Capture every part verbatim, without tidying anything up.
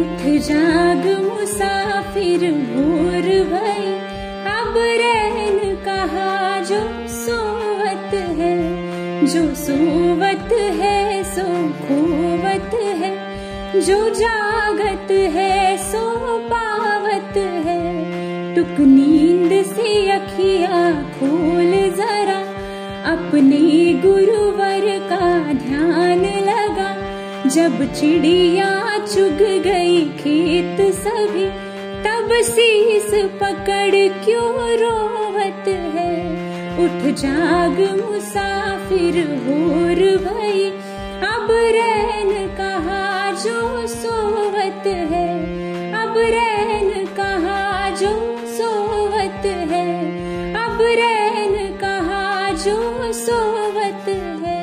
उठ जाग मुसाफिर भोर भई, अब रैन कहा जो सोवत है, जो सोवत है सो खोवत है, जो जागत है सो पावत है। टुक नींद से अखियां खोल जरा, अपने गुरुवर का ध्यान लगा। जब चिड़िया चुग गई खेत सभी, तब शीस पकड़ क्यों रोवत है। उठ जाग मुसाफिर भोर भई, अब रैन कहा जो सोवत है, अब रैन कहा जो सोवत है, अब रैन कहा जो सोवत है।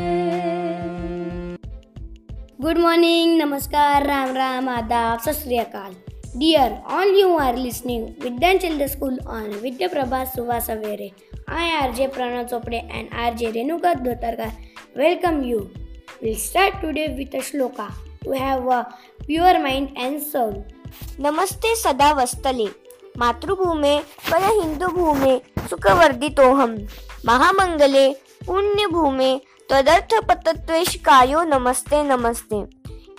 गुड मॉर्निंग, नमस्कार, राम राम, आदाब, सत श्री अकाल। Dear all, you are listening Vidyanchal school on Vidya Prabhas सुबह सवेरे। I RJ. Pranathopde and R J. Renuka Dhotargar welcome you. We'll start today with a shloka to have a pure mind and soul. Namaste sada vastale, matrubhume, para hindu bhume, sukhavardito ham, mahamangale, punya bhume. Tadartha Patattveshkayo Namaste Namaste.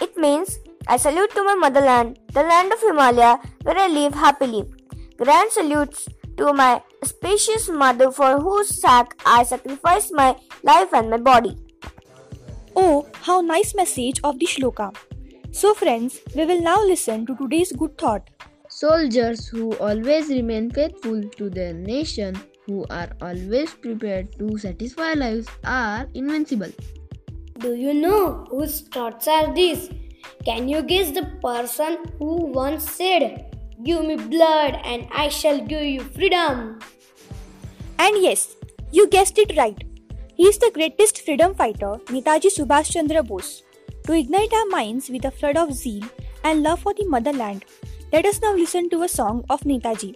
It means, I salute to my motherland, the land of Himalaya, where I live happily. Grand salutes to my spacious mother, for whose sake I sacrifice my life and my body. Oh, how nice message of the shloka. So friends, we will now listen to today's good thought. Soldiers who always remain faithful to their nation, who are always prepared to satisfy lives, are invincible. Do you know whose thoughts are these? Can you guess the person who once said, "Give me blood and I shall give you freedom"? And yes, you guessed it right. He is the greatest freedom fighter, Netaji Subhash Chandra Bose. To ignite our minds with a flood of zeal and love for the motherland, let us now listen to a song of Netaji.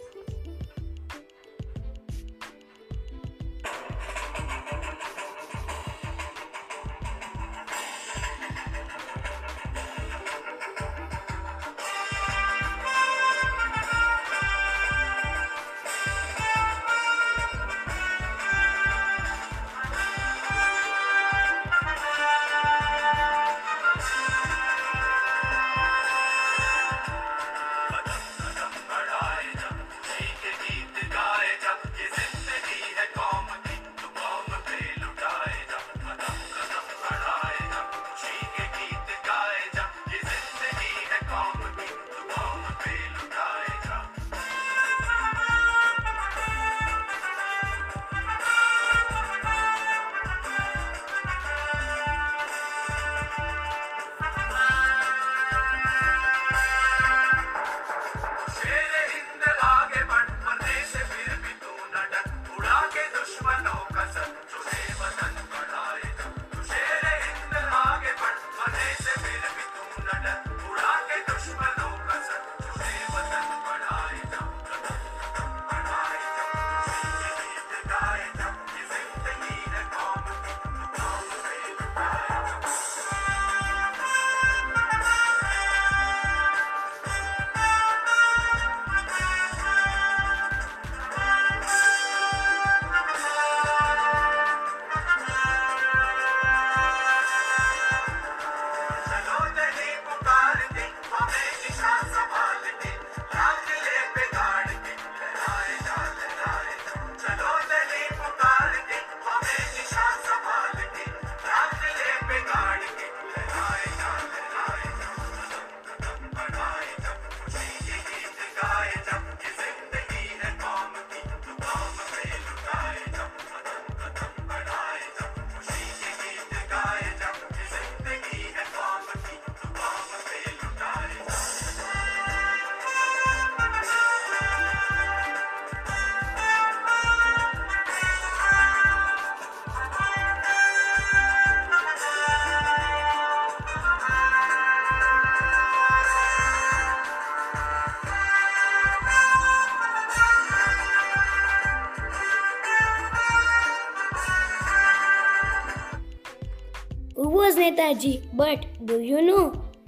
Netaji, but do you know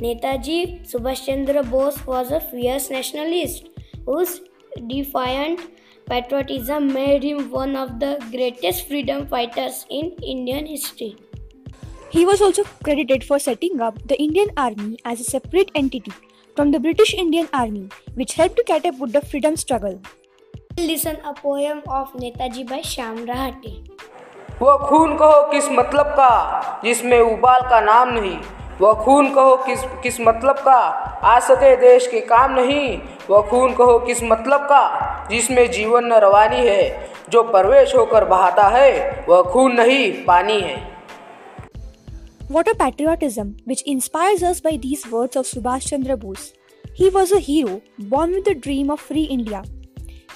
Netaji Subhash Chandra Bose was a fierce nationalist whose defiant patriotism made him one of the greatest freedom fighters in Indian history. He was also credited for setting up the Indian Army as a separate entity from the British Indian Army, which helped to catapult the freedom struggle. Listen a poem of Netaji by Shyam Rahati. वो खून कहो किस मतलब का जिसमें उबाल का नाम नहीं, वो खून कहो किस किस मतलब का आ सके देश के काम नहीं, वो खून कहो किस मतलब का जिसमें जीवन न रवानी है, जो परवेश होकर बहाता है वह खून नहीं पानी है. What a patriotism which inspires us by these words of Subhash Chandra Bose. He was a hero born with the dream of free India.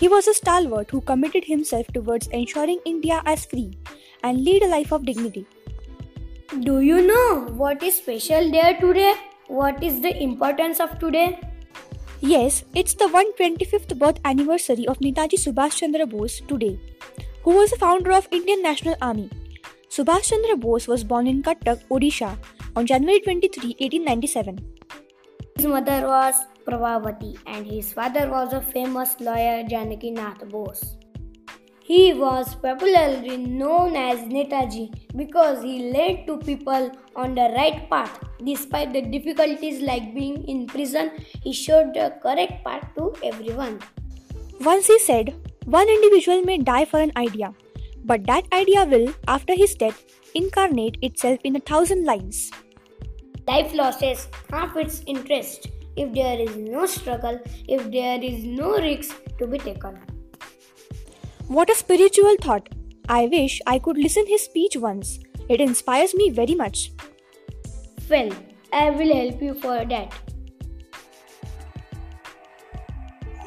He was a stalwart who committed himself towards ensuring India as free and lead a life of dignity. Do you know what is special there today? What is the importance of today? Yes, it's the one hundred twenty-fifth birth anniversary of Netaji Subhash Chandra Bose today, who was the founder of Indian National Army. Subhash Chandra Bose was born in Kattak, Odisha on January twenty-third, eighteen ninety-seven. His mother was Prabhavati and his father was a famous lawyer, Janaki Nath Bose. He was popularly known as Netaji because he led to people on the right path. Despite the difficulties like being in prison, he showed the correct path to everyone. Once he said, "One individual may die for an idea, but that idea will, after his death, incarnate itself in a thousand lives." Life loses half its interest if there is no struggle, if there is no risk to be taken. What a spiritual thought! I wish I could listen his speech once. It inspires me very much. Well, I will help you for that. We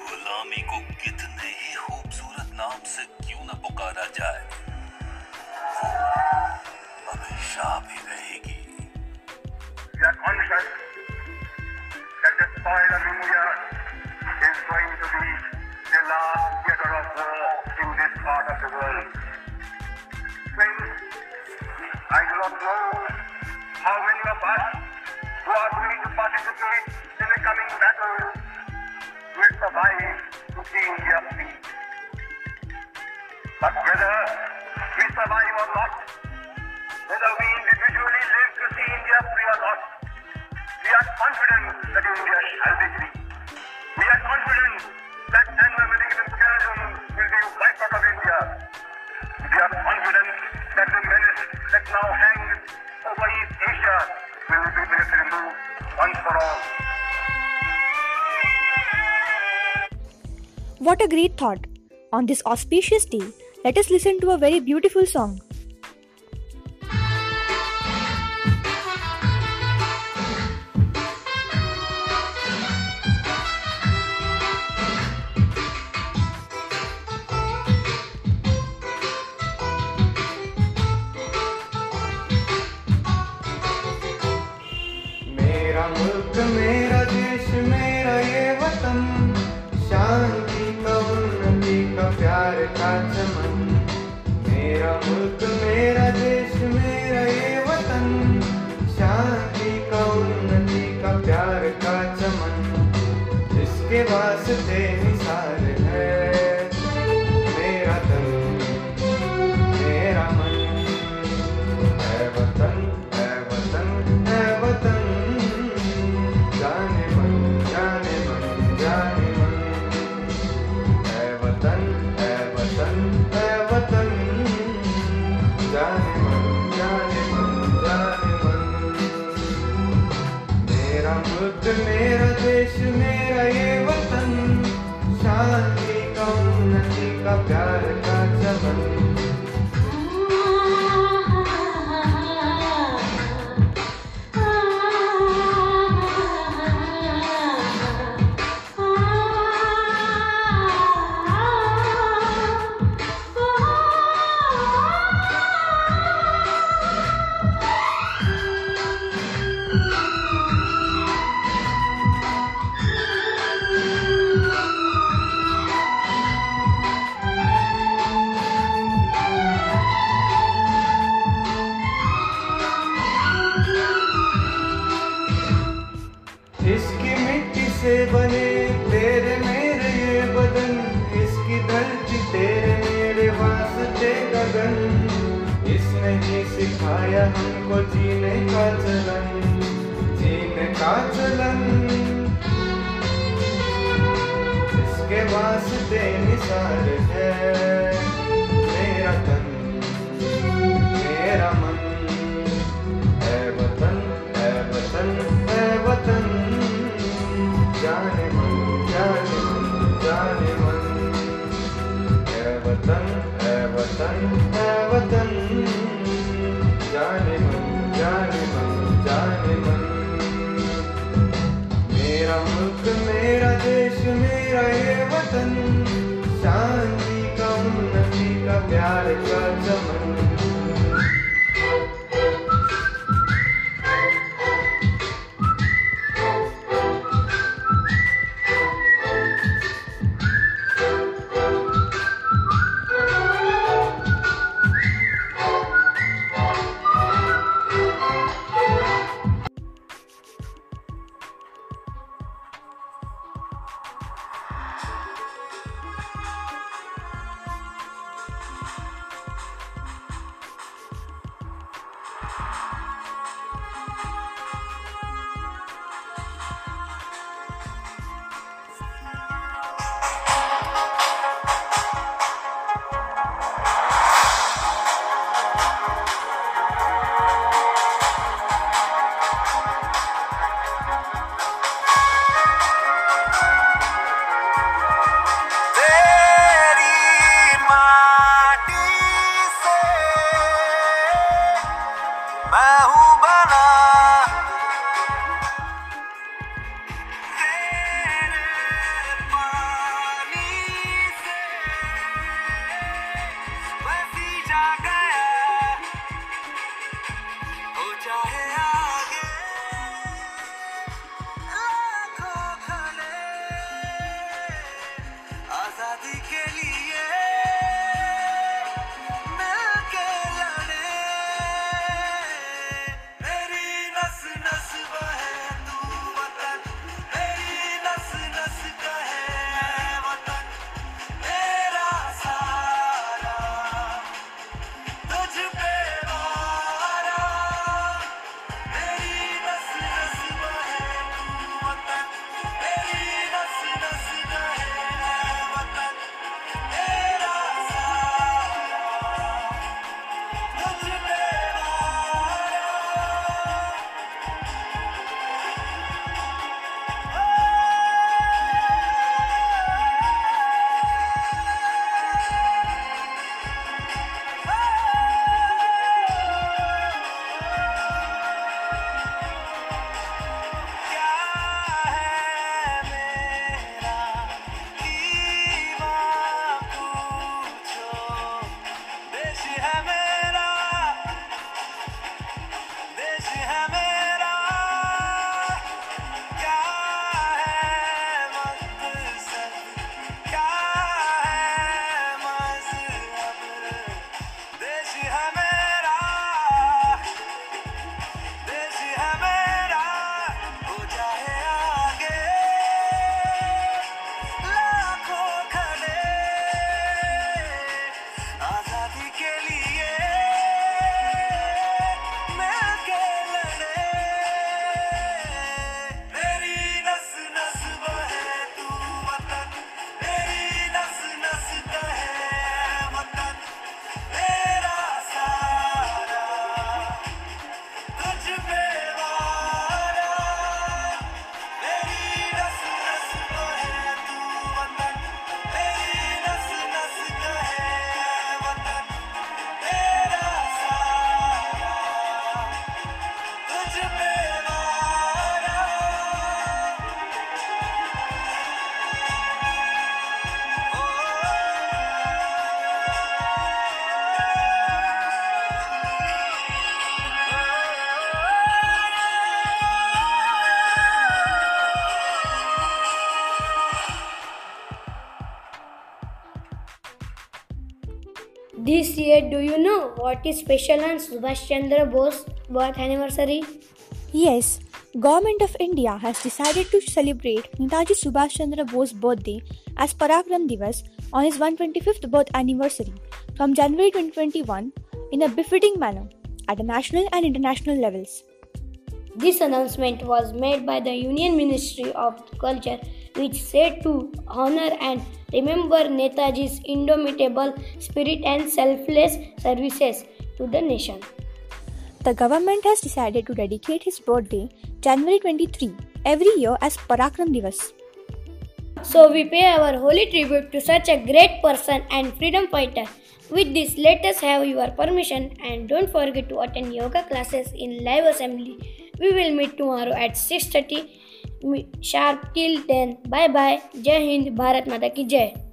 are conscious that the soil of India is going to be the last theater of war in this part of the world. Friends, I do not know how many of us who are going to participate in the coming battle will survive to see India free. But whether we survive or not, whether we individually live to see India free or not, we are confident that India shall be free. We are confident that Anglo-American terrorism will be wiped out of India. We are confident that the menace that now hangs over East Asia will be removed once for all. What a great thought! On this auspicious day, let us listen to a very beautiful song. शांति का उन्नति का प्यार का चमन मेरा मुल्क से बने तेरे मेरे ये बदन, इसकी धरती तेरे मेरे वास्ते गगन, इसने ही सिखाया हमको जीने का चलन, जीने का चलन, इसके वास्ते निसार है मेरा तन मेरा मन। जाने मन जाने मन जाने मन, है वतन है वतन है वतन, जाने मन जाने मन जाने मन। मेरा मुल्क मेरा देश मेरा ये वतन, शांति का उन्नति का प्यार का चमन। This year, do you know what is special on Subhash Chandra Bose's birth anniversary? Yes, Government of India has decided to celebrate Netaji Subhash Chandra Bose's birthday as Parakram Diwas on his one hundred twenty-fifth birth anniversary from January twenty twenty-one in a befitting manner at the national and international levels. This announcement was made by the Union Ministry of Culture, which said to honor and remember Netaji's indomitable spirit and selfless services to the nation. The government has decided to dedicate his birthday, January twenty-third, every year as Parakram Diwas. So we pay our holy tribute to such a great person and freedom fighter. With this, let us have your permission and don't forget to attend yoga classes in live assembly. We will meet tomorrow at six thirty sharp. Till then, bye bye. Jai Hind, Bharat Mata ki Jai.